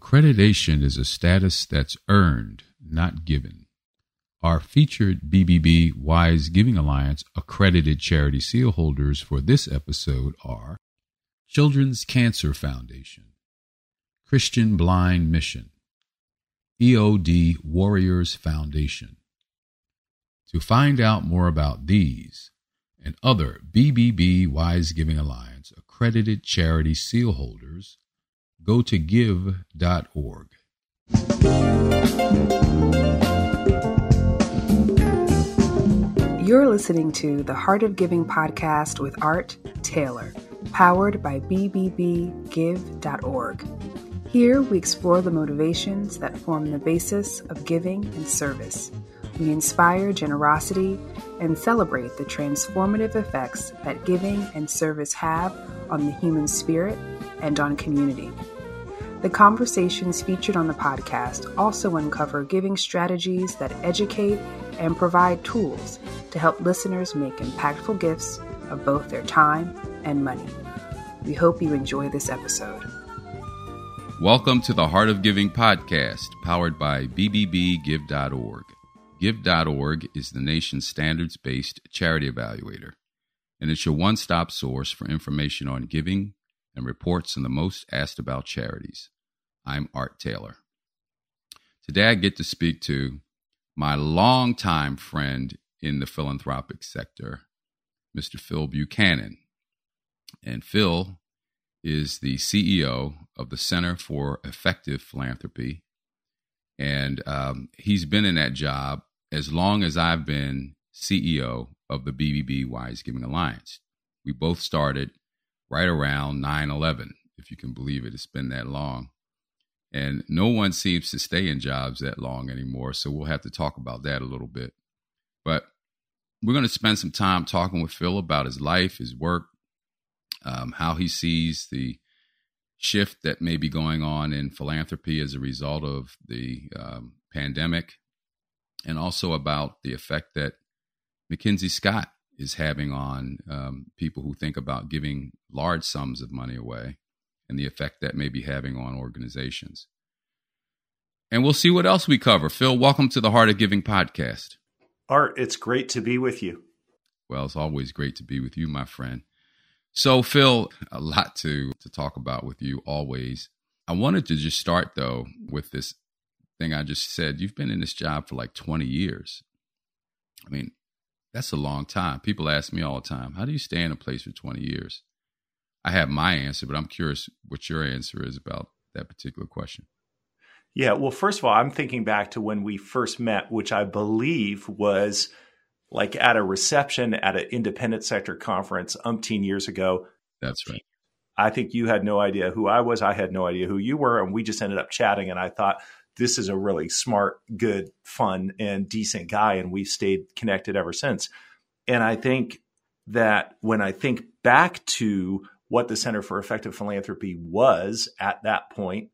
Accreditation is a status that's earned, not given. Our featured BBB Wise Giving Alliance accredited charity seal holders for this episode are Children's Cancer Foundation, Christian Blind Mission, EOD Warriors Foundation. To find out more about these and other BBB Wise Giving Alliance accredited charity seal holders, go to give.org. You're listening to the Heart of Giving podcast with Art Taylor, powered by bbbgive.org. Here we explore the motivations that form the basis of giving and service. We inspire generosity and celebrate the transformative effects that giving and service have on the human spirit and on community. The conversations featured on the podcast also uncover giving strategies that educate and provide tools to help listeners make impactful gifts of both their time and money. We hope you enjoy this episode. Welcome to the Heart of Giving podcast, powered by bbbgive.org. Give.org is the nation's standards-based charity evaluator, and it's your one-stop source for information on giving and reports on the most asked about charities. I'm Art Taylor. Today I get to speak to my longtime friend in the philanthropic sector, Mr. Phil Buchanan. And Phil is the CEO of the Center for Effective Philanthropy, and he's been in that job as long as I've been CEO of the BBB Wise Giving Alliance. We both started right around 9/11, if you can believe it. It's been that long. And no one seems to stay in jobs that long anymore, so we'll have to talk about that a little bit. But we're going to spend some time talking with Phil about his life, his work, how he sees the shift that may be going on in philanthropy as a result of the pandemic, and also about the effect that MacKenzie Scott is having on people who think about giving large sums of money away and the effect that may be having on organizations. And we'll see what else we cover. Phil, welcome to the Heart of Giving podcast. Art, it's great to be with you. Well, it's always great to be with you, my friend. So, Phil, a lot to talk about with you always. I wanted to just start, though, with this thing I just said. You've been in this job for like 20 years. I mean, that's a long time. People ask me all the time, how do you stay in a place for 20 years? I have my answer, but I'm curious what your answer is about that particular question. Yeah, well, first of all, I'm thinking back to when we first met, which I believe was like at a reception at an independent sector conference umpteen years ago. That's right. I think you had no idea who I was. I had no idea who you were. And we just ended up chatting. And I thought, this is a really smart, good, fun, and decent guy. And we've stayed connected ever since. And I think that when I think back to what the Center for Effective Philanthropy was at that point,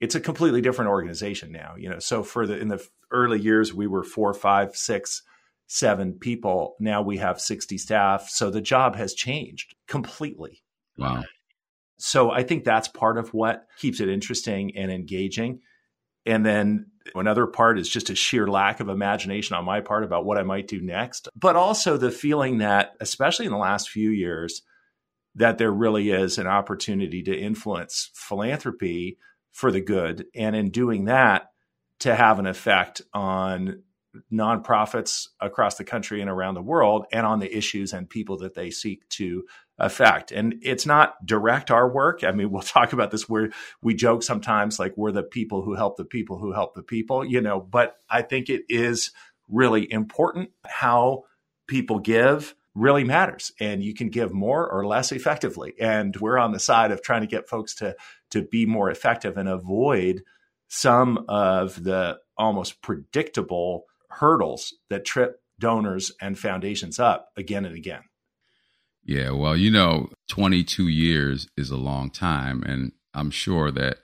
it's a completely different organization now. You know, so in the early years, we were 4, 5, 6, 7 people. Now we have 60 staff. So the job has changed completely. Wow. So I think that's part of what keeps it interesting and engaging. And then another part is just a sheer lack of imagination on my part about what I might do next. But also the feeling that, especially in the last few years, that there really is an opportunity to influence philanthropy for the good. And in doing that, to have an effect on nonprofits across the country and around the world, and on the issues and people that they seek to affect. And it's not direct our work. I mean, we'll talk about this where we joke sometimes like we're the people who help the people who help the people, you know, but I think it is really important. How people give really matters, and you can give more or less effectively. And we're on the side of trying to get folks to be more effective and avoid some of the almost predictable hurdles that trip donors and foundations up again and again. Yeah, well, you know, 22 years is a long time. And I'm sure that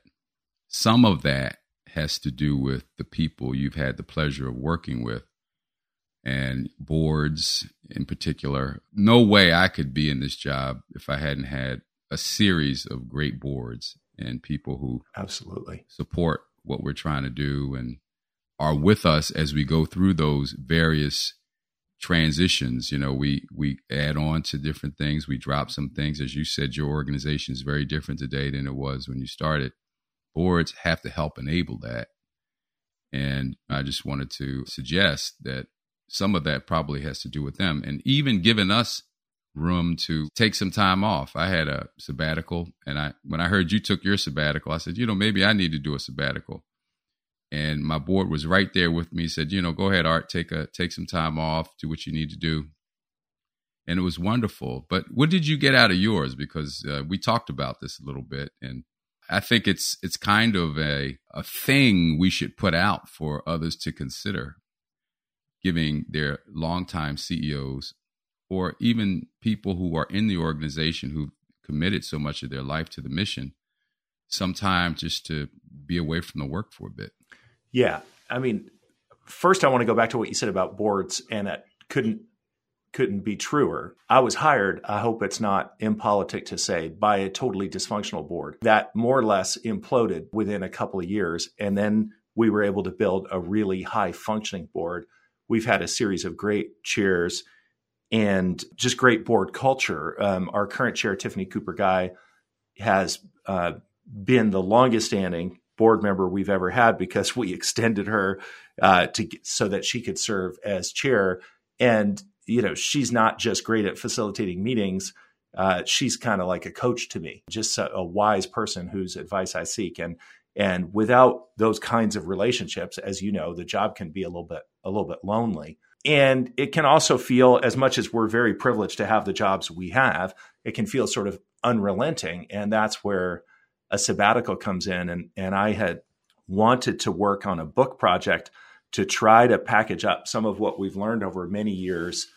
some of that has to do with the people you've had the pleasure of working with and boards in particular. No way I could be in this job if I hadn't had a series of great boards and people who absolutely support what we're trying to do and are with us as we go through those various transitions. You know, we add on to different things. We drop some things. As you said, your organization is very different today than it was when you started. Boards have to help enable that. And I just wanted to suggest that some of that probably has to do with them and even giving us room to take some time off. I had a sabbatical, and when I heard you took your sabbatical, I said, you know, maybe I need to do a sabbatical. And my board was right there with me, said, you know, go ahead, Art, take some time off, do what you need to do. And it was wonderful. But what did you get out of yours? Because we talked about this a little bit, and I think it's kind of a thing we should put out for others to consider, giving their longtime CEOs or even people who are in the organization who've committed so much of their life to the mission, sometimes just to be away from the work for a bit. Yeah. I mean, first I want to go back to what you said about boards, and that couldn't be truer. I was hired, I hope it's not impolitic to say, by a totally dysfunctional board that more or less imploded within a couple of years. And then we were able to build a really high functioning board. We've had a series of great chairs and just great board culture. Our current chair, Tiffany Cooper Guy, has been the longest standing board member we've ever had, because we extended her so that she could serve as chair. And, you know, she's not just great at facilitating meetings. She's kind of like a coach to me, just a wise person whose advice I seek. And without those kinds of relationships, as you know, the job can be a little bit lonely. And it can also feel, as much as we're very privileged to have the jobs we have, it can feel sort of unrelenting. And that's where a sabbatical comes in. And I had wanted to work on a book project to try to package up some of what we've learned over many years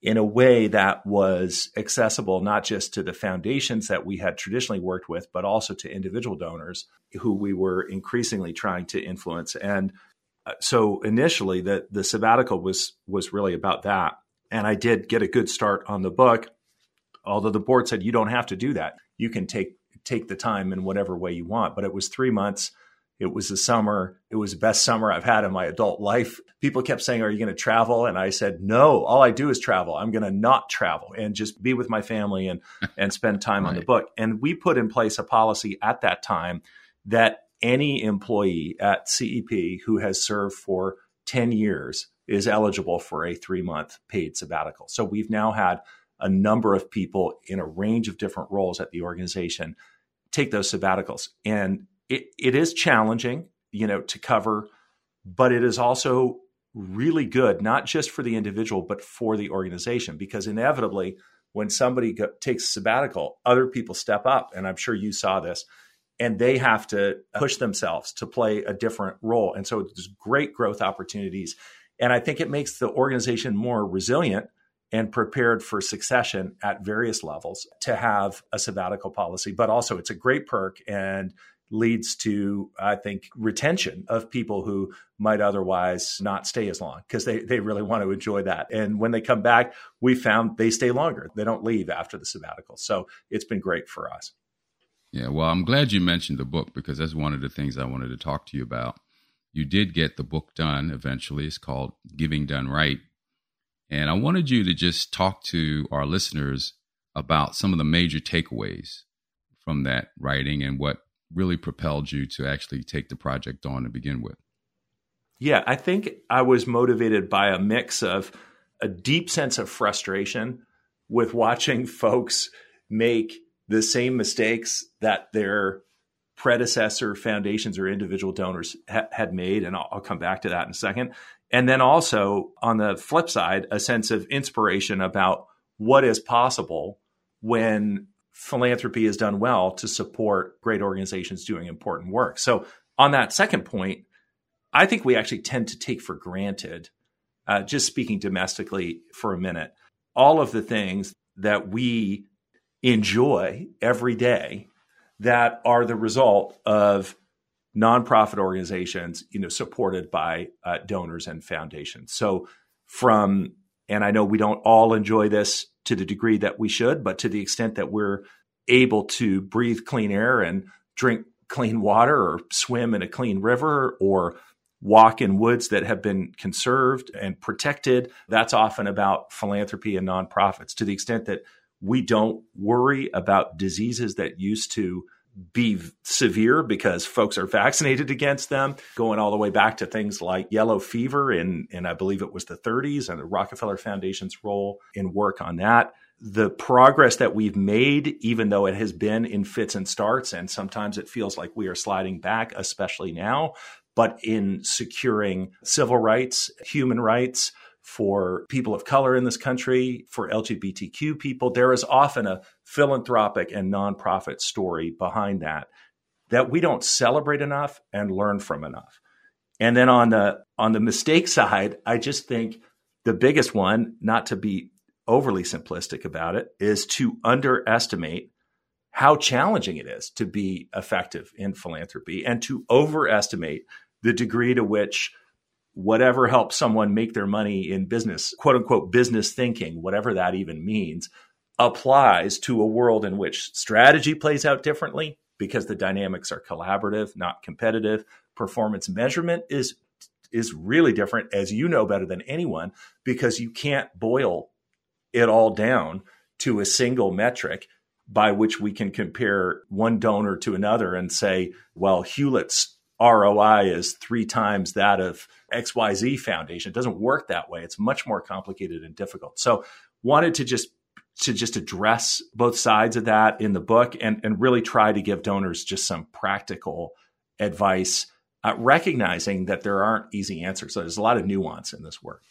in a way that was accessible, not just to the foundations that we had traditionally worked with, but also to individual donors who we were increasingly trying to influence. And so initially the sabbatical was really about that. And I did get a good start on the book, although the board said, you don't have to do that. You can take the time in whatever way you want. But it was 3 months. It was the summer. It was the best summer I've had in my adult life. People kept saying, are you going to travel? And I said, no, all I do is travel. I'm going to not travel and just be with my family and spend time right on the book. And we put in place a policy at that time that any employee at CEP who has served for 10 years is eligible for a 3-month paid sabbatical. So we've now had a number of people in a range of different roles at the organization take those sabbaticals. And it is challenging, you know, to cover, but it is also really good, not just for the individual, but for the organization, because inevitably when somebody takes a sabbatical, other people step up. And I'm sure you saw this. And they have to push themselves to play a different role. And so there's great growth opportunities. And I think it makes the organization more resilient and prepared for succession at various levels to have a sabbatical policy. But also it's a great perk and leads to, I think, retention of people who might otherwise not stay as long, because they really want to enjoy that. And when they come back, we found they stay longer. They don't leave after the sabbatical. So it's been great for us. Yeah, well, I'm glad you mentioned the book, because that's one of the things I wanted to talk to you about. You did get the book done eventually. It's called Giving Done Right. And I wanted you to just talk to our listeners about some of the major takeaways from that writing and what really propelled you to actually take the project on to begin with. Yeah, I think I was motivated by a mix of a deep sense of frustration with watching folks make the same mistakes that their predecessor foundations or individual donors had made. And I'll come back to that in a second. And then also on the flip side, a sense of inspiration about what is possible when philanthropy is done well to support great organizations doing important work. So on that second point, I think we actually tend to take for granted, just speaking domestically for a minute, all of the things that we enjoy every day that are the result of nonprofit organizations, you know, supported by donors and foundations. So and I know we don't all enjoy this to the degree that we should, but to the extent that we're able to breathe clean air and drink clean water or swim in a clean river or walk in woods that have been conserved and protected. That's often about philanthropy and nonprofits. To the extent that we don't worry about diseases that used to be severe because folks are vaccinated against them, going all the way back to things like yellow fever in I believe it was the 30s, and the Rockefeller Foundation's role in work on that. The progress that we've made, even though it has been in fits and starts, and sometimes it feels like we are sliding back, especially now, but in securing civil rights, human rights for people of color in this country, for LGBTQ people, there is often a philanthropic and nonprofit story behind that we don't celebrate enough and learn from enough. And then on the mistake side, I just think the biggest one, not to be overly simplistic about it, is to underestimate how challenging it is to be effective in philanthropy, and to overestimate the degree to which whatever helps someone make their money in business, quote unquote, business thinking, whatever that even means, applies to a world in which strategy plays out differently because the dynamics are collaborative, not competitive. Performance measurement is really different, as you know better than anyone, because you can't boil it all down to a single metric by which we can compare one donor to another and say, well, Hewlett's ROI is 3 times that of XYZ Foundation. It doesn't work that way. It's much more complicated and difficult. So wanted to just address both sides of that in the book and really try to give donors just some practical advice, recognizing that there aren't easy answers. So there's a lot of nuance in this work.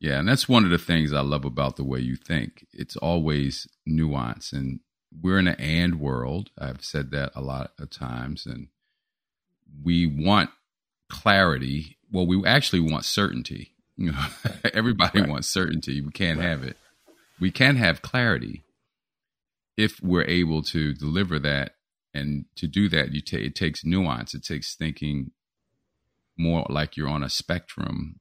Yeah, and that's one of the things I love about the way you think. It's always nuance, and we're in an and world. I've said that a lot of times, and we want clarity. Well, we actually want certainty. You know, everybody wants certainty. We can't have it. We can have clarity if we're able to deliver that, and to do that, it takes nuance. It takes thinking more like you're on a spectrum.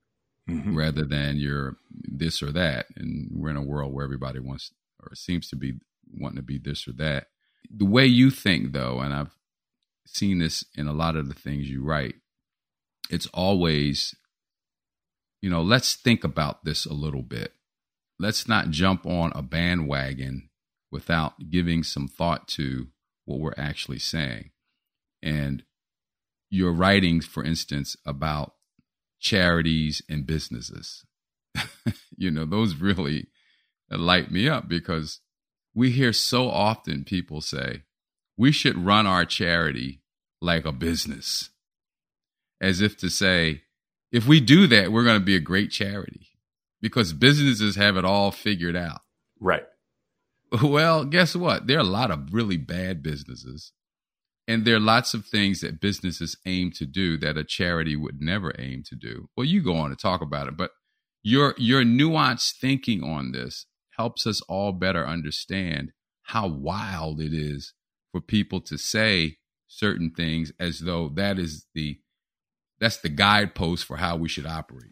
Mm-hmm. Rather than you're this or that. And we're in a world where everybody wants, or seems to be wanting to be, this or that. The way you think, though, and I've seen this in a lot of the things you write, it's always, you know, let's think about this a little bit. Let's not jump on a bandwagon without giving some thought to what we're actually saying. And your writings, for instance, about charities and businesses, you know, those really light me up, because we hear so often people say, we should run our charity like a business, as if to say, if we do that, we're going to be a great charity because businesses have it all figured out. Right. Well, guess what? There are a lot of really bad businesses. And there are lots of things that businesses aim to do that a charity would never aim to do. Well, you go on to talk about it, but your nuanced thinking on this helps us all better understand how wild it is for people to say certain things as though that is that's the guidepost for how we should operate.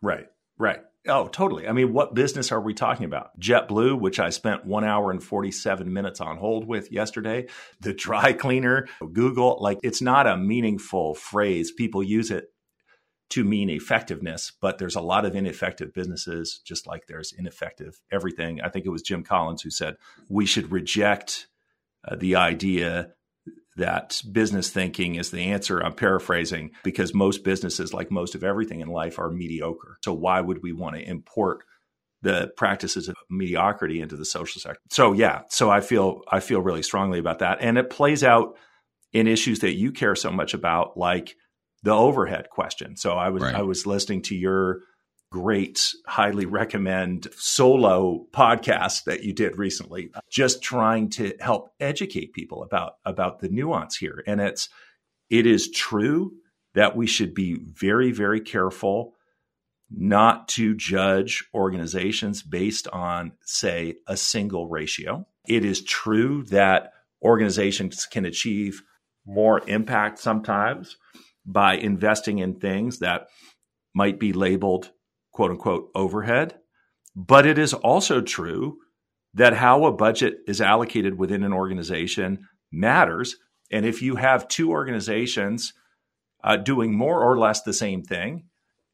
Right, right. Oh, totally. I mean, what business are we talking about? JetBlue, which I spent 1 hour and 47 minutes on hold with yesterday, the dry cleaner, Google, like it's not a meaningful phrase. People use it to mean effectiveness, but there's a lot of ineffective businesses, just like there's ineffective everything. I think it was Jim Collins who said we should reject the idea that business thinking is the answer. I'm paraphrasing, because most businesses, like most of everything in life, are mediocre. So why would we want to import the practices of mediocrity into the social sector? So yeah, so I feel really strongly about that. And it plays out in issues that you care so much about, like the overhead question. So I was listening to your great, highly recommend solo podcast that you did recently, just trying to help educate people about the nuance here. And it is true that we should be very, very careful not to judge organizations based on, say, a single ratio. It is true that organizations can achieve more impact sometimes by investing in things that might be labeled quote unquote overhead. But it is also true that how a budget is allocated within an organization matters. And if you have two organizations doing more or less the same thing,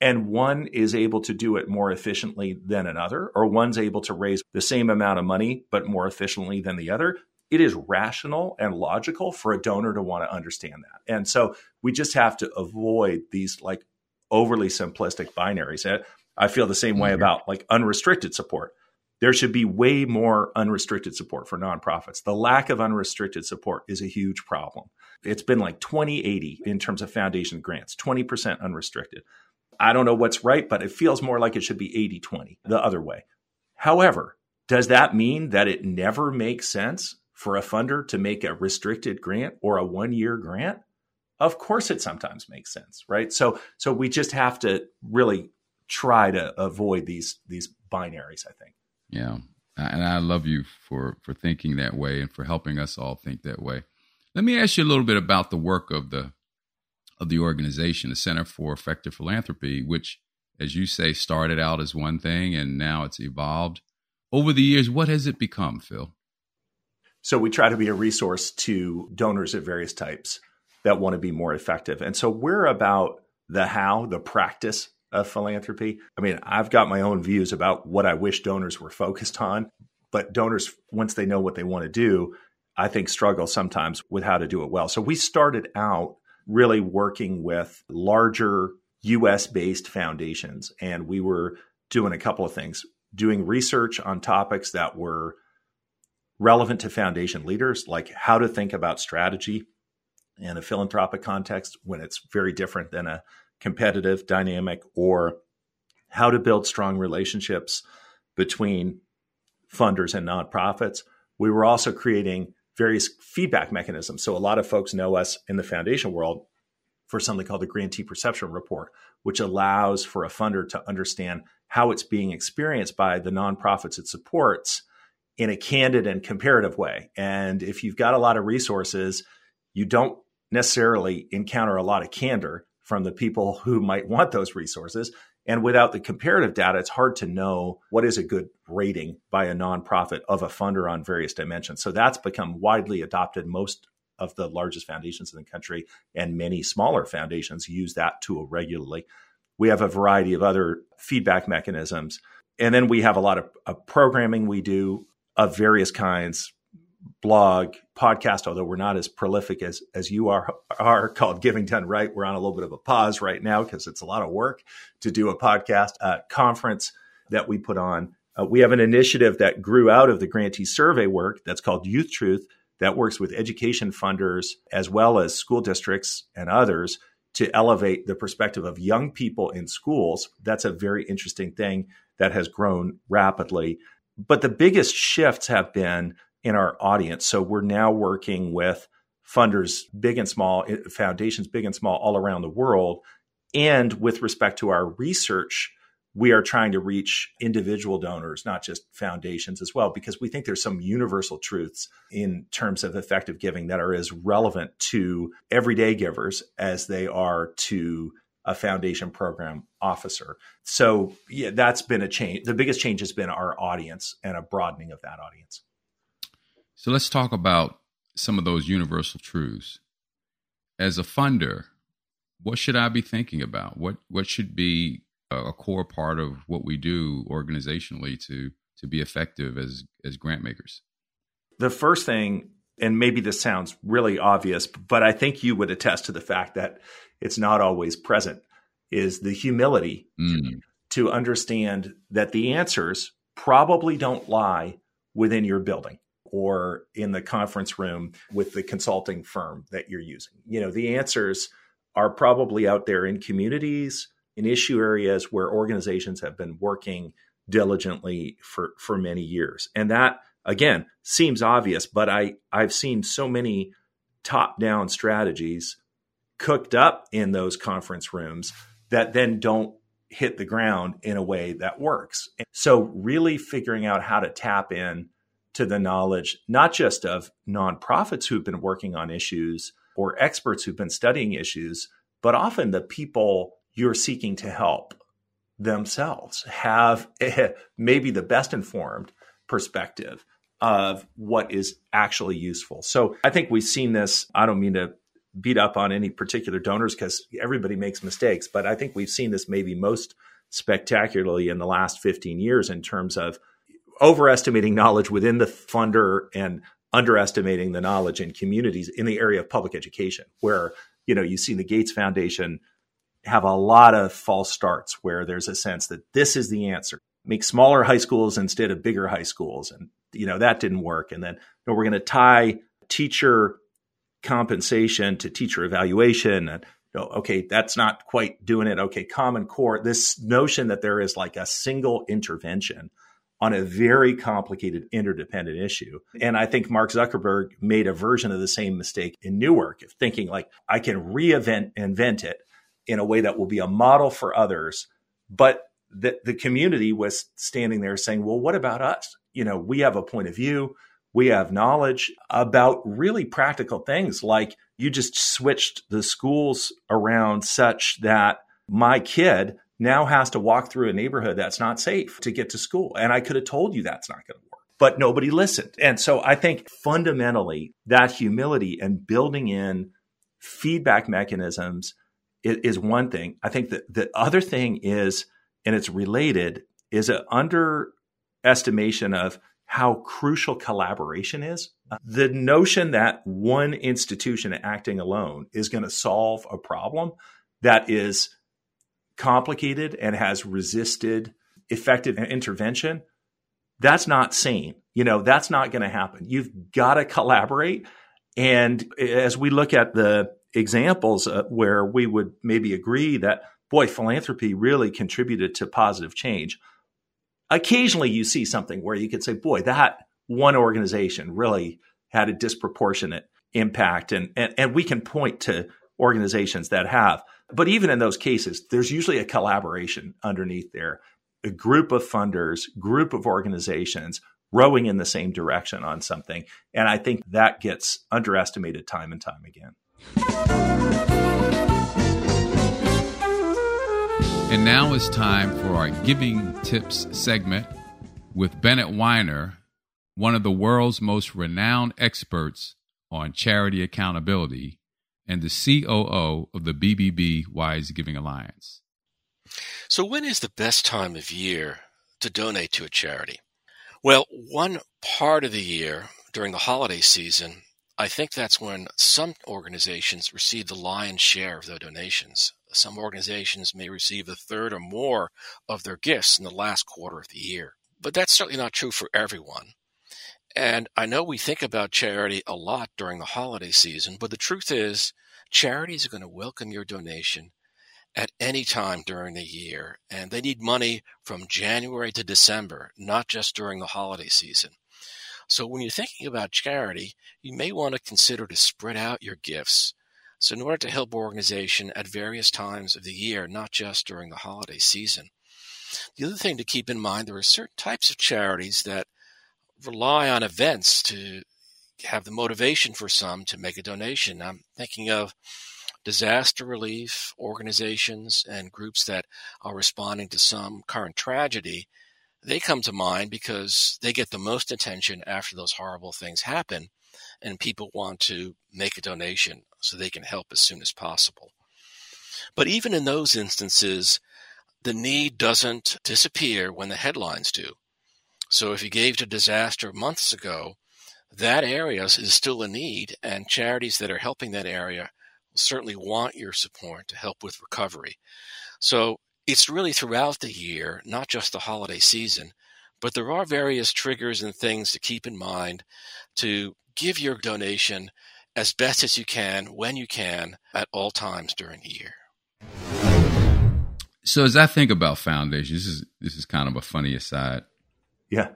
and one is able to do it more efficiently than another, or one's able to raise the same amount of money, but more efficiently than the other, it is rational and logical for a donor to want to understand that. And so we just have to avoid these like overly simplistic binaries. I feel the same way about like unrestricted support. There should be way more unrestricted support for nonprofits. The lack of unrestricted support is a huge problem. It's been like 20-80 in terms of foundation grants, 20% unrestricted. I don't know what's right, but it feels more like it should be 80-20 the other way. However, does that mean that it never makes sense for a funder to make a restricted grant or a one-year grant? Of course it sometimes makes sense, right? So we just have to really try to avoid these binaries, I think. Yeah. And I love you for thinking that way and for helping us all think that way. Let me ask you a little bit about the work of the organization, the Center for Effective Philanthropy, which, as you say, started out as one thing and now it's evolved. Over the years, what has it become, Phil? So we try to be a resource to donors of various types that want to be more effective. And so we're about the how, the practice of philanthropy. I mean, I've got my own views about what I wish donors were focused on, but donors, once they know what they want to do, I think struggle sometimes with how to do it well. So we started out really working with larger US-based foundations, and we were doing a couple of things, doing research on topics that were relevant to foundation leaders, like how to think about strategy in a philanthropic context when it's very different than a competitive dynamic, or how to build strong relationships between funders and nonprofits. We were also creating various feedback mechanisms. So a lot of folks know us in the foundation world for something called the Grantee Perception Report, which allows for a funder to understand how it's being experienced by the nonprofits it supports in a candid and comparative way. And if you've got a lot of resources, you don't necessarily encounter a lot of candor from the people who might want those resources. And without the comparative data, it's hard to know what is a good rating by a nonprofit of a funder on various dimensions. So that's become widely adopted. Most of the largest foundations in the country and many smaller foundations use that tool regularly. We have a variety of other feedback mechanisms. And then we have a lot of programming we do of various kinds, blog, podcast, although we're not as prolific as you are, called Giving Done Right. We're on a little bit of a pause right now because it's a lot of work to do a podcast conference that we put on. We have an initiative that grew out of the grantee survey work that's called Youth Truth that works with education funders as well as school districts and others to elevate the perspective of young people in schools. That's a very interesting thing that has grown rapidly. But the biggest shifts have been in our audience. So we're now working with funders, big and small, foundations, big and small, all around the world. And with respect to our research, we are trying to reach individual donors, not just foundations as well, because we think there's some universal truths in terms of effective giving that are as relevant to everyday givers as they are to a foundation program officer. So yeah, that's been a change. The biggest change has been our audience and a broadening of that audience. So let's talk about some of those universal truths. As a funder, what should I be thinking about? What should be a core part of what we do organizationally to be effective as grant makers? The first thing, and maybe this sounds really obvious, but I think you would attest to the fact that it's not always present, is the humility to understand that the answers probably don't lie within your building or in the conference room with the consulting firm that you're using. You know, the answers are probably out there in communities, in issue areas where organizations have been working diligently for many years. And that, again, seems obvious, but I've seen so many top-down strategies cooked up in those conference rooms that then don't hit the ground in a way that works. And so really figuring out how to tap in to the knowledge, not just of nonprofits who've been working on issues or experts who've been studying issues, but often the people you're seeking to help themselves have maybe the best informed perspective of what is actually useful. So I think we've seen this. I don't mean to beat up on any particular donors because everybody makes mistakes, but I think we've seen this maybe most spectacularly in the last 15 years in terms of overestimating knowledge within the funder and underestimating the knowledge in communities in the area of public education, where, you know, you've seen the Gates Foundation have a lot of false starts where there's a sense that this is the answer. Make smaller high schools instead of bigger high schools. And, you know, that didn't work. And then, no, we're going to tie teacher compensation to teacher evaluation. And, you know, okay, that's not quite doing it. Okay, Common Core, this notion that there is like a single intervention on a very complicated interdependent issue. And I think Mark Zuckerberg made a version of the same mistake in Newark, of thinking like, I can invent it in a way that will be a model for others. But the community was standing there saying, well, what about us? You know, we have a point of view. We have knowledge about really practical things, like you just switched the schools around such that my kid now has to walk through a neighborhood that's not safe to get to school. And I could have told you that's not going to work, but nobody listened. And so I think fundamentally that humility and building in feedback mechanisms is one thing. I think that the other thing is, and it's related, is an underestimation of how crucial collaboration is. The notion that one institution acting alone is going to solve a problem that is complicated and has resisted effective intervention, that's not sane. You know, that's not going to happen. You've got to collaborate. And as we look at the examples where we would maybe agree that, boy, philanthropy really contributed to positive change, occasionally you see something where you could say, boy, that one organization really had a disproportionate impact. And we can point to organizations that have. But even in those cases, there's usually a collaboration underneath there, a group of funders, group of organizations rowing in the same direction on something. And I think that gets underestimated time and time again. And now it's time for our Giving Tips segment with Bennett Weiner, one of the world's most renowned experts on charity accountability and the COO of the BBB Wise Giving Alliance. So when is the best time of year to donate to a charity? Well, one part of the year during the holiday season, I think that's when some organizations receive the lion's share of their donations. Some organizations may receive a third or more of their gifts in the last quarter of the year. But that's certainly not true for everyone. And I know we think about charity a lot during the holiday season, but the truth is charities are going to welcome your donation at any time during the year. And they need money from January to December, not just during the holiday season. So when you're thinking about charity, you may want to consider to spread out your gifts. So in order to help an organization at various times of the year, not just during the holiday season. The other thing to keep in mind, there are certain types of charities that rely on events to have the motivation for some to make a donation. I'm thinking of disaster relief organizations and groups that are responding to some current tragedy. They come to mind because they get the most attention after those horrible things happen, and people want to make a donation so they can help as soon as possible. But even in those instances, the need doesn't disappear when the headlines do. So if you gave to disaster months ago, that area is still a need, and charities that are helping that area will certainly want your support to help with recovery. So it's really throughout the year, not just the holiday season, but there are various triggers and things to keep in mind to give your donation as best as you can, when you can, at all times during the year. So as I think about foundations, this is kind of a funny aside. Yeah.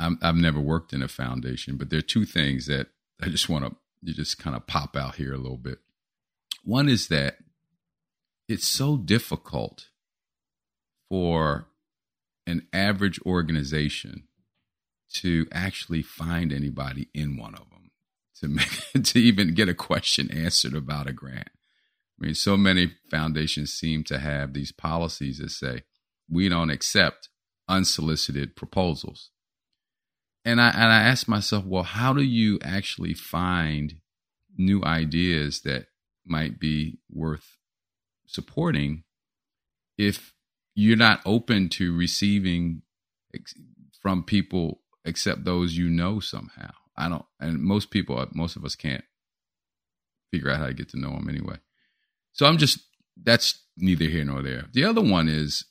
I've never worked in a foundation, but there are two things that I just want to just kind of pop out here a little bit. One is that it's so difficult for an average organization to actually find anybody in one of them to even get a question answered about a grant. I mean, so many foundations seem to have these policies that say, we don't accept unsolicited proposals. And I asked myself, well, how do you actually find new ideas that might be worth supporting if you're not open to receiving from people except those you know somehow? And most of us can't figure out how to get to know them anyway. So that's neither here nor there. The other one is,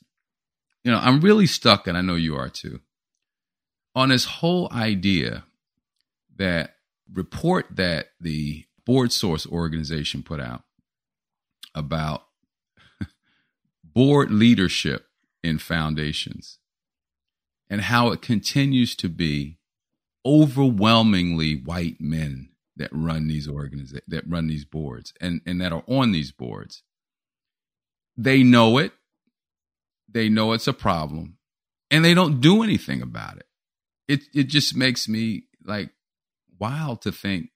I'm really stuck, and I know you are too, on this whole idea that report that the Board Source organization put out about board leadership in foundations and how it continues to be overwhelmingly white men that run these boards and that are on these boards. They know it. They know it's a problem, and they don't do anything about it. It just makes me like wild to think,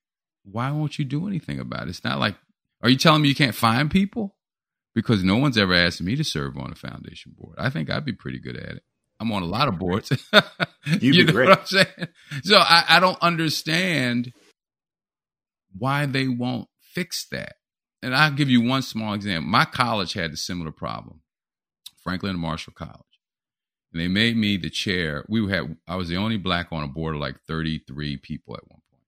why won't you do anything about it? It's not like, are you telling me you can't find people? Because no one's ever asked me to serve on a foundation board. I think I'd be pretty good at it. I'm on a lot of boards. You'd be great. What I'm saying? So I don't understand why they won't fix that. And I'll give you one small example. My college had a similar problem, Franklin and Marshall College. And they made me the chair. I was the only black on a board of like 33 people at one point.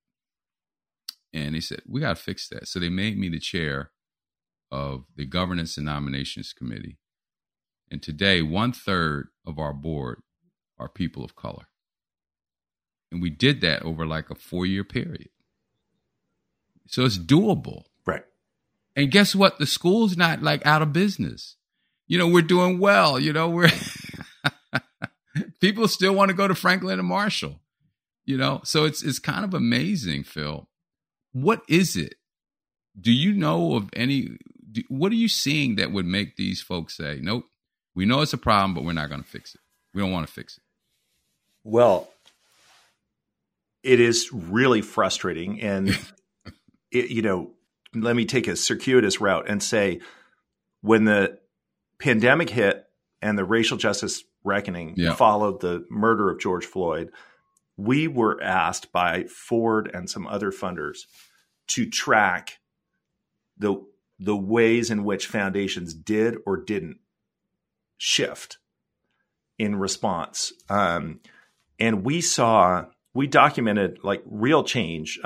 And they said, we got to fix that. So they made me the chair of the Governance and Nominations Committee. And today, 1/3 of our board are people of color. And we did that over like a 4-year period. So it's doable. Right. And guess what? The school's not like out of business. We're doing well. We're... People still want to go to Franklin and Marshall, so it's kind of amazing, Phil. What is it? Do you know of what are you seeing that would make these folks say, nope, we know it's a problem, but we're not going to fix it. We don't want to fix it. Well, it is really frustrating. And, let me take a circuitous route and say, when the pandemic hit and the racial justice reckoning followed the murder of George Floyd, we were asked by Ford and some other funders to track the ways in which foundations did or didn't shift in response. And we documented like real change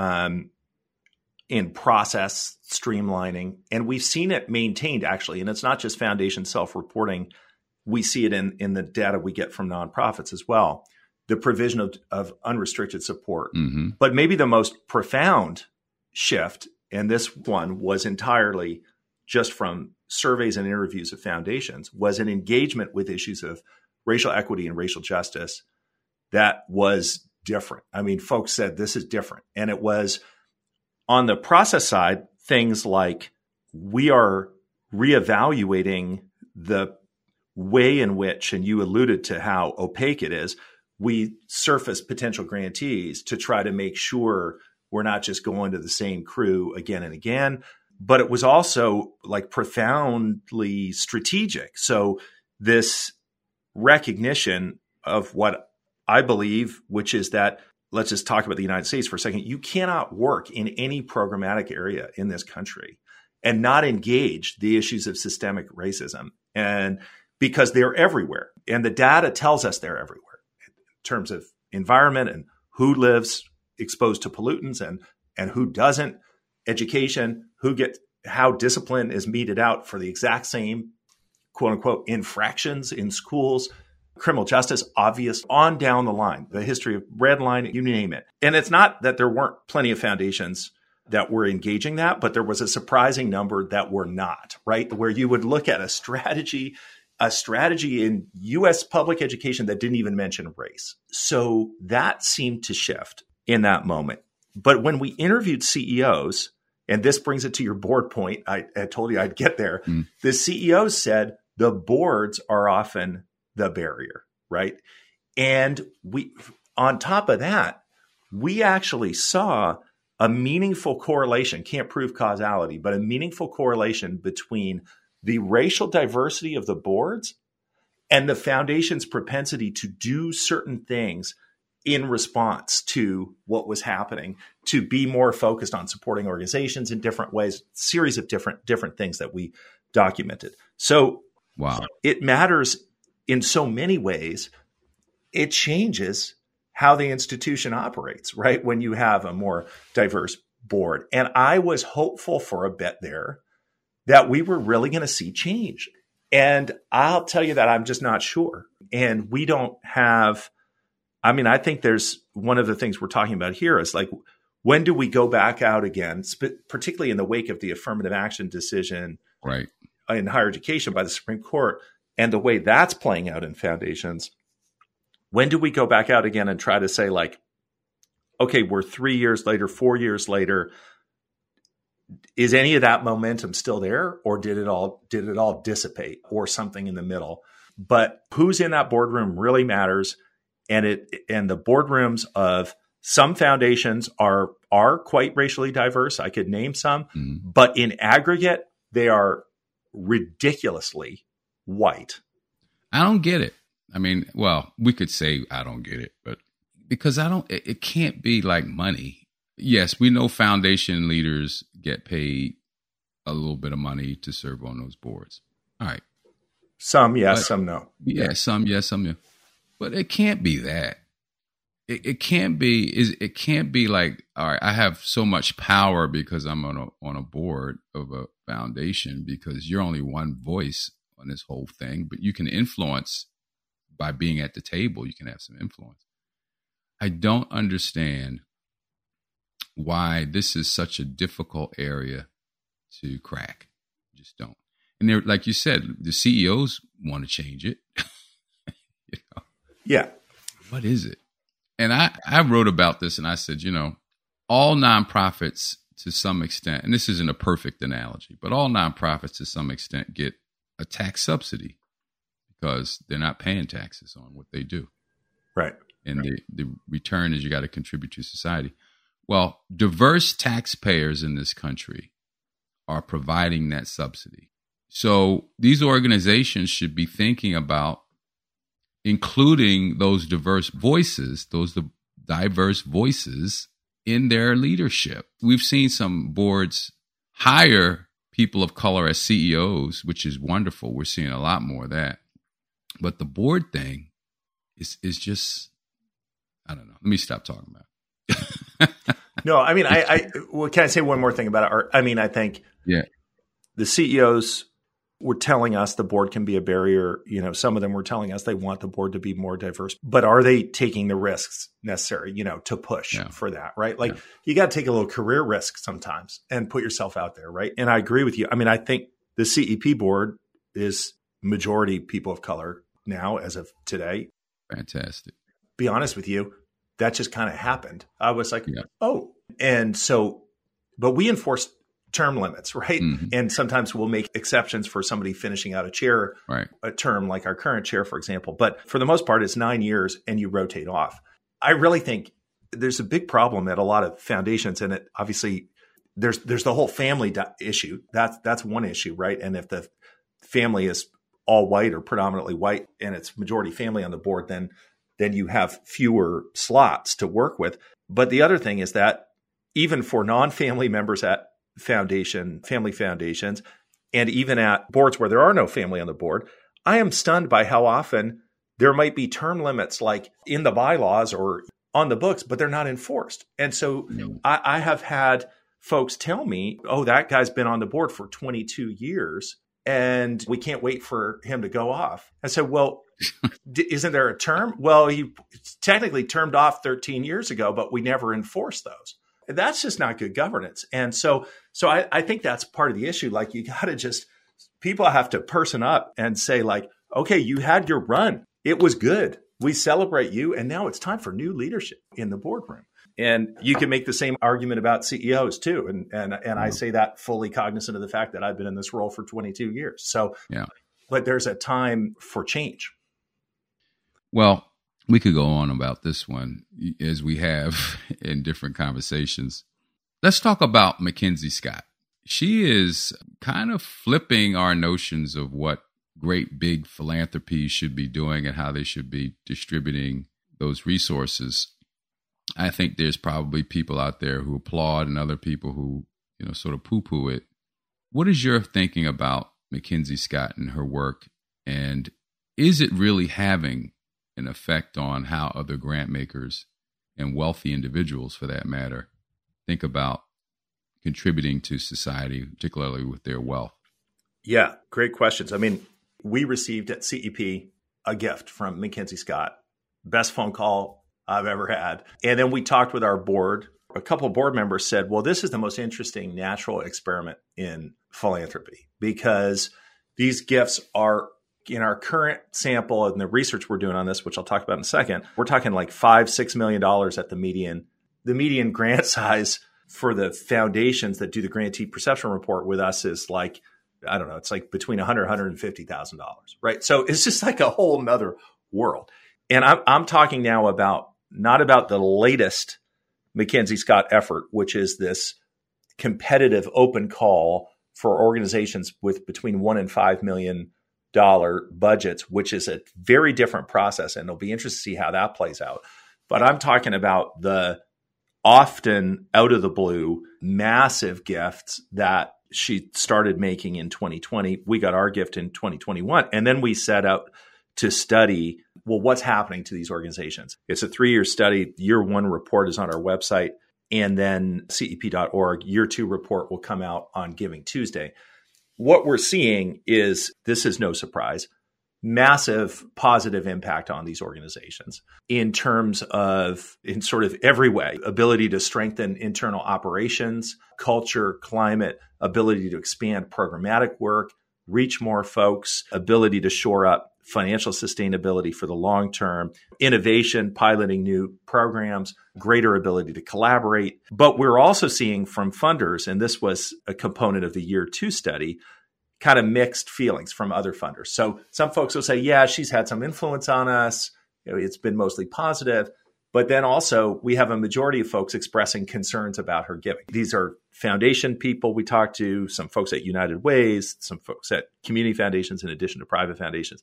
in process streamlining, and we've seen it maintained actually. And it's not just foundation self-reporting. We see it in the data we get from nonprofits as well, the provision of unrestricted support. Mm-hmm. But maybe the most profound shift, and this one was entirely just from surveys and interviews of foundations, was an engagement with issues of racial equity and racial justice that was different. I mean, folks said this is different. And it was on the process side, things like we are reevaluating the way in which, and you alluded to how opaque it is, we surface potential grantees to try to make sure we're not just going to the same crew again and again. But it was also like profoundly strategic. So this recognition of what I believe, which is that, let's just talk about the United States for a second, you cannot work in any programmatic area in this country and not engage the issues of systemic racism. And because they're everywhere. And the data tells us they're everywhere in terms of environment and who lives exposed to pollutants and who doesn't, education, how discipline is meted out for the exact same, quote unquote, infractions in schools, criminal justice, obvious, on down the line, the history of redlining, you name it. And it's not that there weren't plenty of foundations that were engaging that, but there was a surprising number that were not, right? Where you would look at a strategy in U.S. public education that didn't even mention race. So that seemed to shift in that moment. But when we interviewed CEOs, and this brings it to your board point, I told you I'd get there. Mm. The CEOs said the boards are often the barrier, right? And on top of that, we actually saw a meaningful correlation, can't prove causality, but a meaningful correlation between the racial diversity of the boards and the foundation's propensity to do certain things in response to what was happening, to be more focused on supporting organizations in different ways, series of different things that we documented. So wow. It matters in so many ways. It changes how the institution operates, right? When you have a more diverse board. And I was hopeful for a bit there that we were really going to see change. And I'll tell you that I'm just not sure. And we don't have... I mean, I think there's one of the things we're talking about here is like, when do we go back out again, particularly in the wake of the affirmative action decision right. in higher education by the Supreme Court and the way that's playing out in foundations? When do we go back out again and try to say like, okay, we're 3 years later, 4 years later, is any of that momentum still there, or did it all dissipate, or something in the middle? But who's in that boardroom really matters. And the boardrooms of some foundations are quite racially diverse. I could name some, but in aggregate, they are ridiculously white. I don't get it. I mean, well, we could say I don't get it, but because it can't be like money. Yes, we know foundation leaders get paid a little bit of money to serve on those boards. All right. Some yes, but, some no. Yeah, some yes, some no. But it can't be that. It can't be like, all right, I have so much power because I'm on a board of a foundation, because you're only one voice on this whole thing, but you can influence by being at the table. You can have some influence. I don't understand why this is such a difficult area to crack. Just don't. And they're, like you said, the CEOs want to change it. You know? Yeah. What is it? And I wrote about this and I said, you know, all nonprofits to some extent, and this isn't a perfect analogy, but all nonprofits to some extent get a tax subsidy because they're not paying taxes on what they do. Right. And right. The return is you got to contribute to society. Well, diverse taxpayers in this country are providing that subsidy. So these organizations should be thinking about including those diverse voices in their leadership. We've seen some boards hire people of color as CEOs, which is wonderful. We're seeing a lot more of that. But the board thing is just, I don't know. Let me stop talking about it. No, I mean, well, can I say one more thing about it? I mean, I think the CEOs were telling us the board can be a barrier. You know, some of them were telling us they want the board to be more diverse, but are they taking the risks necessary, you know, to push for that, right? Like you got to take a little career risk sometimes and put yourself out there, right? And I agree with you. I mean, I think the CEP board is majority people of color now as of today. Fantastic. Be honest with you, that just kind of happened. I was like, oh. And so, but we enforced term limits, right? And sometimes we'll make exceptions for somebody finishing out a chair, a term like our current chair, for example. But for the most part, it's 9 years and you rotate off. I really think there's a big problem at a lot of foundations. And it obviously there's the whole family issue. That's one issue, right? And if the family is all white or predominantly white and it's majority family on the board, then you have fewer slots to work with. But the other thing is that even for non-family members at family foundations, and even at boards where there are no family on the board, I am stunned by how often there might be term limits like in the bylaws or on the books, but they're not enforced. And so I have had folks tell me, oh, that guy's been on the board for 22 years and we can't wait for him to go off. I said, well, isn't there a term? Well, he technically termed off 13 years ago, but we never enforced those. That's just not good governance. And so I think that's part of the issue. Like you got to people have to person up and say like, okay, you had your run. It was good. We celebrate you. And now it's time for new leadership in the boardroom. And you can make the same argument about CEOs too. And I say that fully cognizant of the fact that I've been in this role for 22 years. So, but there's a time for change. Well, we could go on about this one as we have in different conversations. Let's talk about MacKenzie Scott. She is kind of flipping our notions of what great big philanthropies should be doing and how they should be distributing those resources. I think there's probably people out there who applaud and other people who, you know, sort of poo-poo it. What is your thinking about MacKenzie Scott and her work? And is it really having an effect on how other grant makers and wealthy individuals, for that matter, think about contributing to society, particularly with their wealth? Yeah, great questions. I mean, we received at CEP a gift from MacKenzie Scott. Best phone call I've ever had. And then we talked with our board. A couple of board members said, well, this is the most interesting natural experiment in philanthropy because these gifts are in our current sample and the research we're doing on this, which I'll talk about in a second. We're talking like $5-6 million at the median. The median grant size for the foundations that do the Grantee Perception Report with us is like, I don't know, it's like between $100,000 and $150,000, right? So it's just like a whole nother world. And I'm talking now about, not about the latest MacKenzie Scott effort, which is this competitive open call for organizations with between $1 and $5 million budgets, which is a very different process. And it'll be interesting to see how that plays out. But I'm talking about the often out of the blue, massive gifts that she started making in 2020. We got our gift in 2021. And then we set out to study, well, what's happening to these organizations? It's a 3-year study. Year 1 report is on our website. And then CEP.org, year 2 report will come out on Giving Tuesday. What we're seeing is, this is no surprise, massive positive impact on these organizations in terms of, in sort of every way, ability to strengthen internal operations, culture, climate, ability to expand programmatic work, reach more folks, ability to shore up financial sustainability for the long term, innovation, piloting new programs, greater ability to collaborate. But we're also seeing from funders, and this was a component of the year 2 study, kind of mixed feelings from other funders. So some folks will say, yeah, she's had some influence on us. You know, it's been mostly positive. But then also we have a majority of folks expressing concerns about her giving. These are foundation people we talked to, some folks at United Ways, some folks at community foundations in addition to private foundations.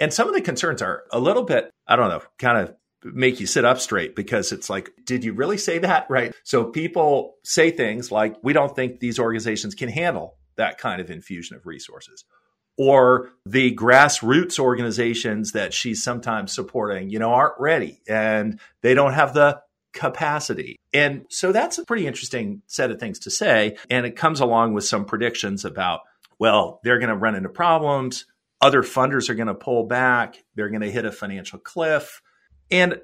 And some of the concerns are a little bit, I don't know, kind of make you sit up straight because it's like, did you really say that? Right. So people say things like, we don't think these organizations can handle that kind of infusion of resources. Or the grassroots organizations that she's sometimes supporting, you know, aren't ready and they don't have the capacity. And so that's a pretty interesting set of things to say. And it comes along with some predictions about, well, they're going to run into problems. Other funders are going to pull back. They're going to hit a financial cliff. And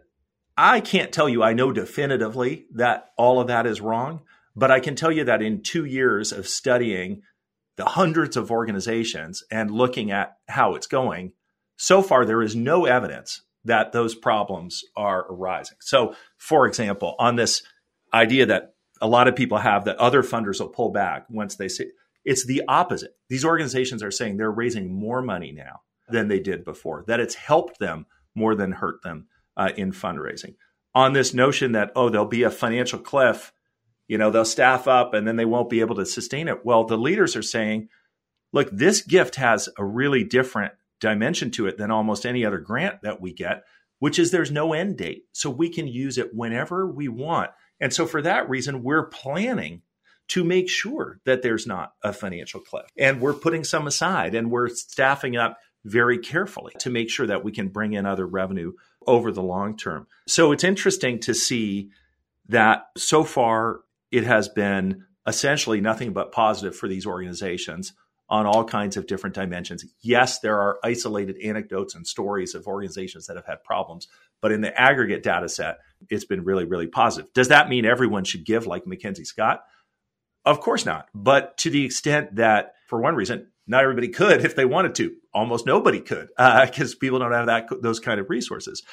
I can't tell you, I know definitively that all of that is wrong. But I can tell you that in 2 years of studying the hundreds of organizations and looking at how it's going, so far there is no evidence that those problems are arising. So, for example, on this idea that a lot of people have that other funders will pull back once they see, it's the opposite. These organizations are saying they're raising more money now than they did before, that it's helped them more than hurt them in fundraising. On this notion that, oh, there'll be a financial cliff, you know, they'll staff up and then they won't be able to sustain it. Well, the leaders are saying, look, this gift has a really different dimension to it than almost any other grant that we get, which is there's no end date. So we can use it whenever we want. And so for that reason, we're planning to make sure that there's not a financial cliff. And we're putting some aside and we're staffing up very carefully to make sure that we can bring in other revenue over the long term. So it's interesting to see that so far, it has been essentially nothing but positive for these organizations on all kinds of different dimensions. Yes, there are isolated anecdotes and stories of organizations that have had problems, but in the aggregate data set, it's been really, really positive. Does that mean everyone should give like MacKenzie Scott? Of course not. But to the extent that, for one reason, not everybody could if they wanted to. Almost nobody could because people don't have that those kind of resources.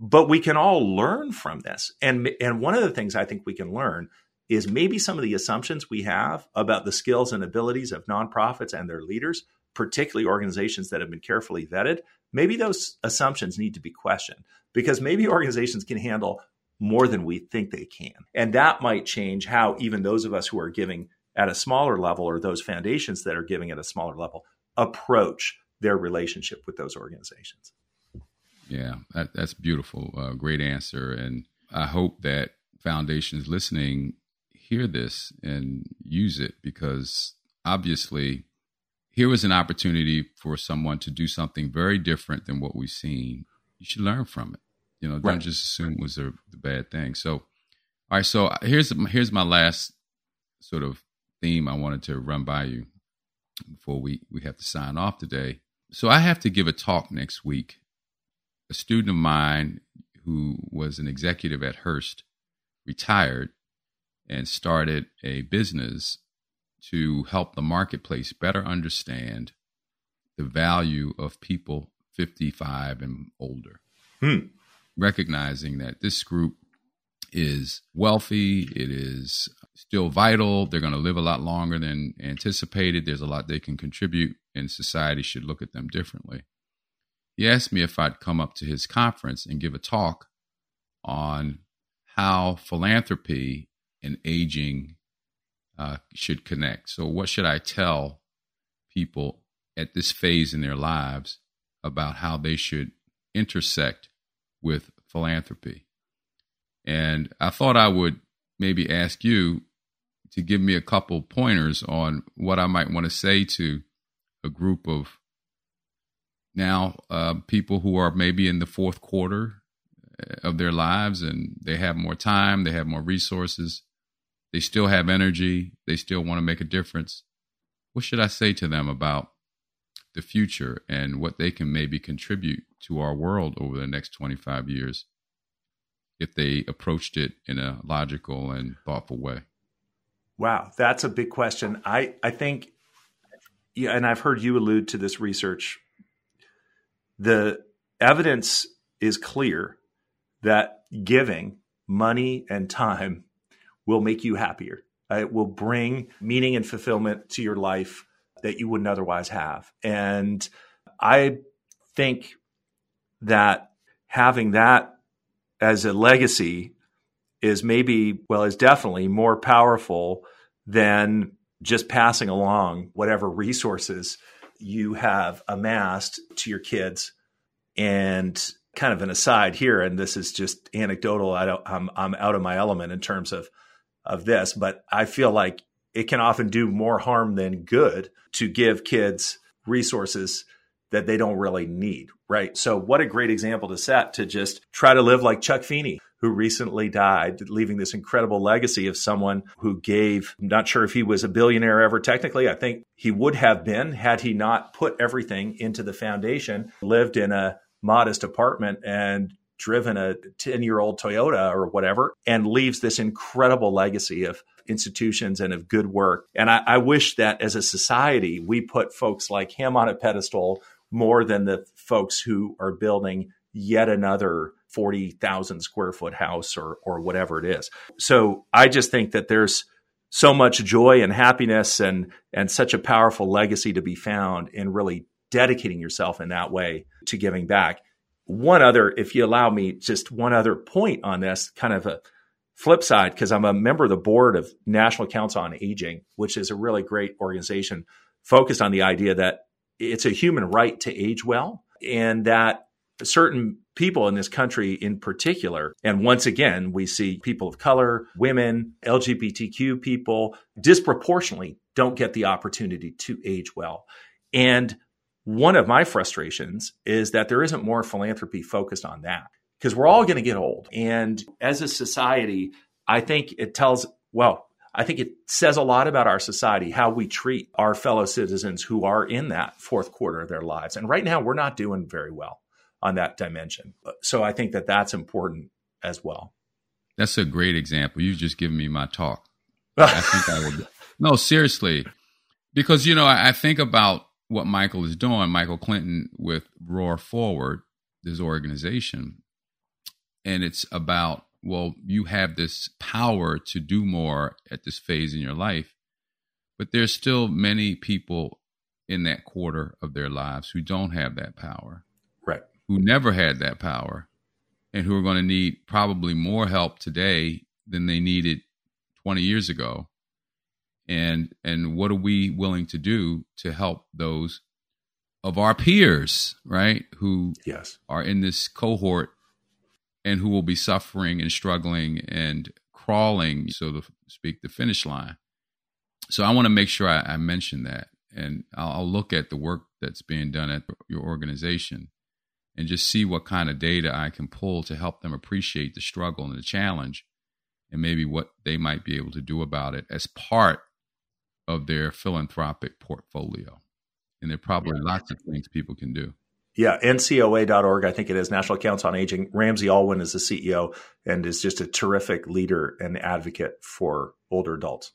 But we can all learn from this. And one of the things I think we can learn is maybe some of the assumptions we have about the skills and abilities of nonprofits and their leaders, particularly organizations that have been carefully vetted, maybe those assumptions need to be questioned because maybe organizations can handle more than we think they can. And that might change how even those of us who are giving at a smaller level or those foundations that are giving at a smaller level approach their relationship with those organizations. Yeah, that's beautiful. Great answer. And I hope that foundations listening hear this and use it, because obviously here was an opportunity for someone to do something very different than what we've seen. You should learn from it. You know, don't right. just assume it was the bad thing. So, all right. So here's my last sort of theme I wanted to run by you before we have to sign off today. So I have to give a talk next week. A student of mine who was an executive at Hearst retired and started a business to help the marketplace better understand the value of people 55 and older. Hmm. Recognizing that this group is wealthy, it is still vital, they're going to live a lot longer than anticipated, there's a lot they can contribute, and society should look at them differently. He asked me if I'd come up to his conference and give a talk on how philanthropy and aging should connect. So what should I tell people at this phase in their lives about how they should intersect with philanthropy? And I thought I would maybe ask you to give me a couple pointers on what I might want to say to a group of now people who are maybe in the fourth quarter of their lives, and they have more time, they have more resources, they still have energy, they still want to make a difference. What should I say to them about the future and what they can maybe contribute to our world over the next 25 years if they approached it in a logical and thoughtful way? Wow, that's a big question. I think, yeah, and I've heard you allude to this research. The evidence is clear that giving money and time will make you happier. It will bring meaning and fulfillment to your life that you wouldn't otherwise have. And I think that having that as a legacy is maybe, well, is definitely more powerful than just passing along whatever resources you have amassed to your kids. And kind of an aside here, and this is just anecdotal, I'm out of my element in terms of this, but I feel like it can often do more harm than good to give kids resources that they don't really need, right? So what a great example to set, to just try to live like Chuck Feeney, who recently died, leaving this incredible legacy of someone who gave, I'm not sure if he was a billionaire ever technically. I think he would have been had he not put everything into the foundation, lived in a modest apartment and driven a 10-year-old Toyota or whatever, and leaves this incredible legacy of institutions and of good work. And I wish that as a society, we put folks like him on a pedestal more than the folks who are building yet another 40,000 square foot house or whatever it is. So I just think that there's so much joy and happiness and such a powerful legacy to be found in really dedicating yourself in that way to giving back. One other, if you allow me, just one other point on this, kind of a flip side, because I'm a member of the board of National Council on Aging, which is a really great organization focused on the idea that it's a human right to age well, and that certain people in this country in particular, and once again, we see people of color, women, LGBTQ people disproportionately don't get the opportunity to age well. And one of my frustrations is that there isn't more philanthropy focused on that, because we're all going to get old. And as a society, I think I think it says a lot about our society, how we treat our fellow citizens who are in that fourth quarter of their lives. And right now, we're not doing very well on that dimension. So I think that that's important as well. That's a great example. You've just given me my talk. I think I would. No, seriously, because, you know, I think about what Michael is doing, Michael Clinton with Roar Forward, this organization. And it's about, well, you have this power to do more at this phase in your life, but there's still many people in that quarter of their lives who don't have that power, right? Who never had that power, and who are going to need probably more help today than they needed 20 years ago. And what are we willing to do to help those of our peers, right? Who yes. are in this cohort and who will be suffering and struggling and crawling, so to speak, the finish line. So I want to make sure I mention that. And I'll look at the work that's being done at your organization and just see what kind of data I can pull to help them appreciate the struggle and the challenge and maybe what they might be able to do about it as part of their philanthropic portfolio. And there are probably lots of things people can do. Yeah, NCOA.org, I think it is, National Council on Aging. Ramsey Alwin is the CEO and is just a terrific leader and advocate for older adults.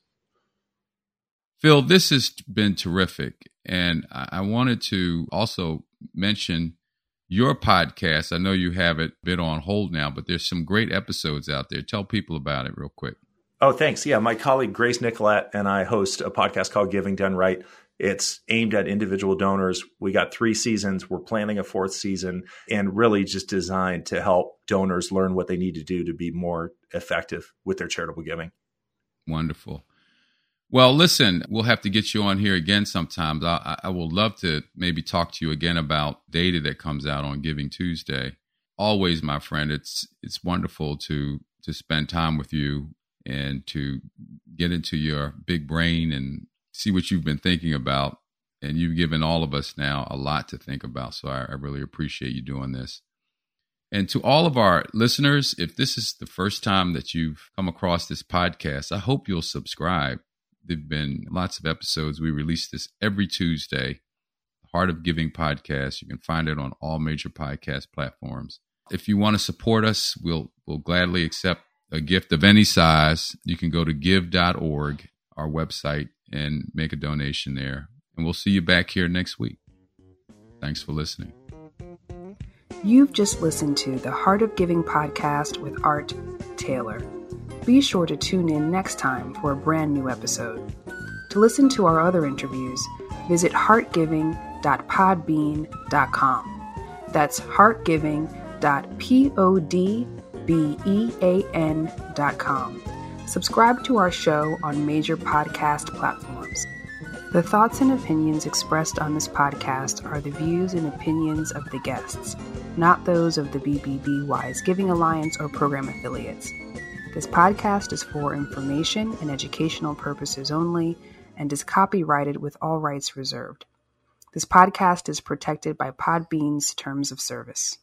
Phil, this has been terrific. And I wanted to also mention your podcast. I know you have it a bit on hold now, but there's some great episodes out there. Tell people about it real quick. Oh, thanks. Yeah, my colleague Grace Nicolette and I host a podcast called Giving Done Right. It's aimed at individual donors. We got 3 seasons. We're planning a 4th season and really just designed to help donors learn what they need to do to be more effective with their charitable giving. Wonderful. Well, listen, we'll have to get you on here again sometimes. I would love to maybe talk to you again about data that comes out on Giving Tuesday. Always, my friend, it's wonderful to spend time with you and to get into your big brain and see what you've been thinking about. And you've given all of us now a lot to think about. So I really appreciate you doing this. And to all of our listeners, if this is the first time that you've come across this podcast, I hope you'll subscribe. There've been lots of episodes. We release this every Tuesday, Heart of Giving podcast. You can find it on all major podcast platforms. If you want to support us, we'll gladly accept a gift of any size. You can go to give.org, our website, and make a donation there. And we'll see you back here next week. Thanks for listening. You've just listened to the Heart of Giving podcast with Art Taylor. Be sure to tune in next time for a brand new episode. To listen to our other interviews, visit heartgiving.podbean.com. That's heartgiving.podbean.com. Subscribe to our show on major podcast platforms. The thoughts and opinions expressed on this podcast are the views and opinions of the guests, not those of the BBB Wise Giving Alliance or program affiliates. This podcast is for information and educational purposes only and is copyrighted with all rights reserved. This podcast is protected by Podbean's terms of service.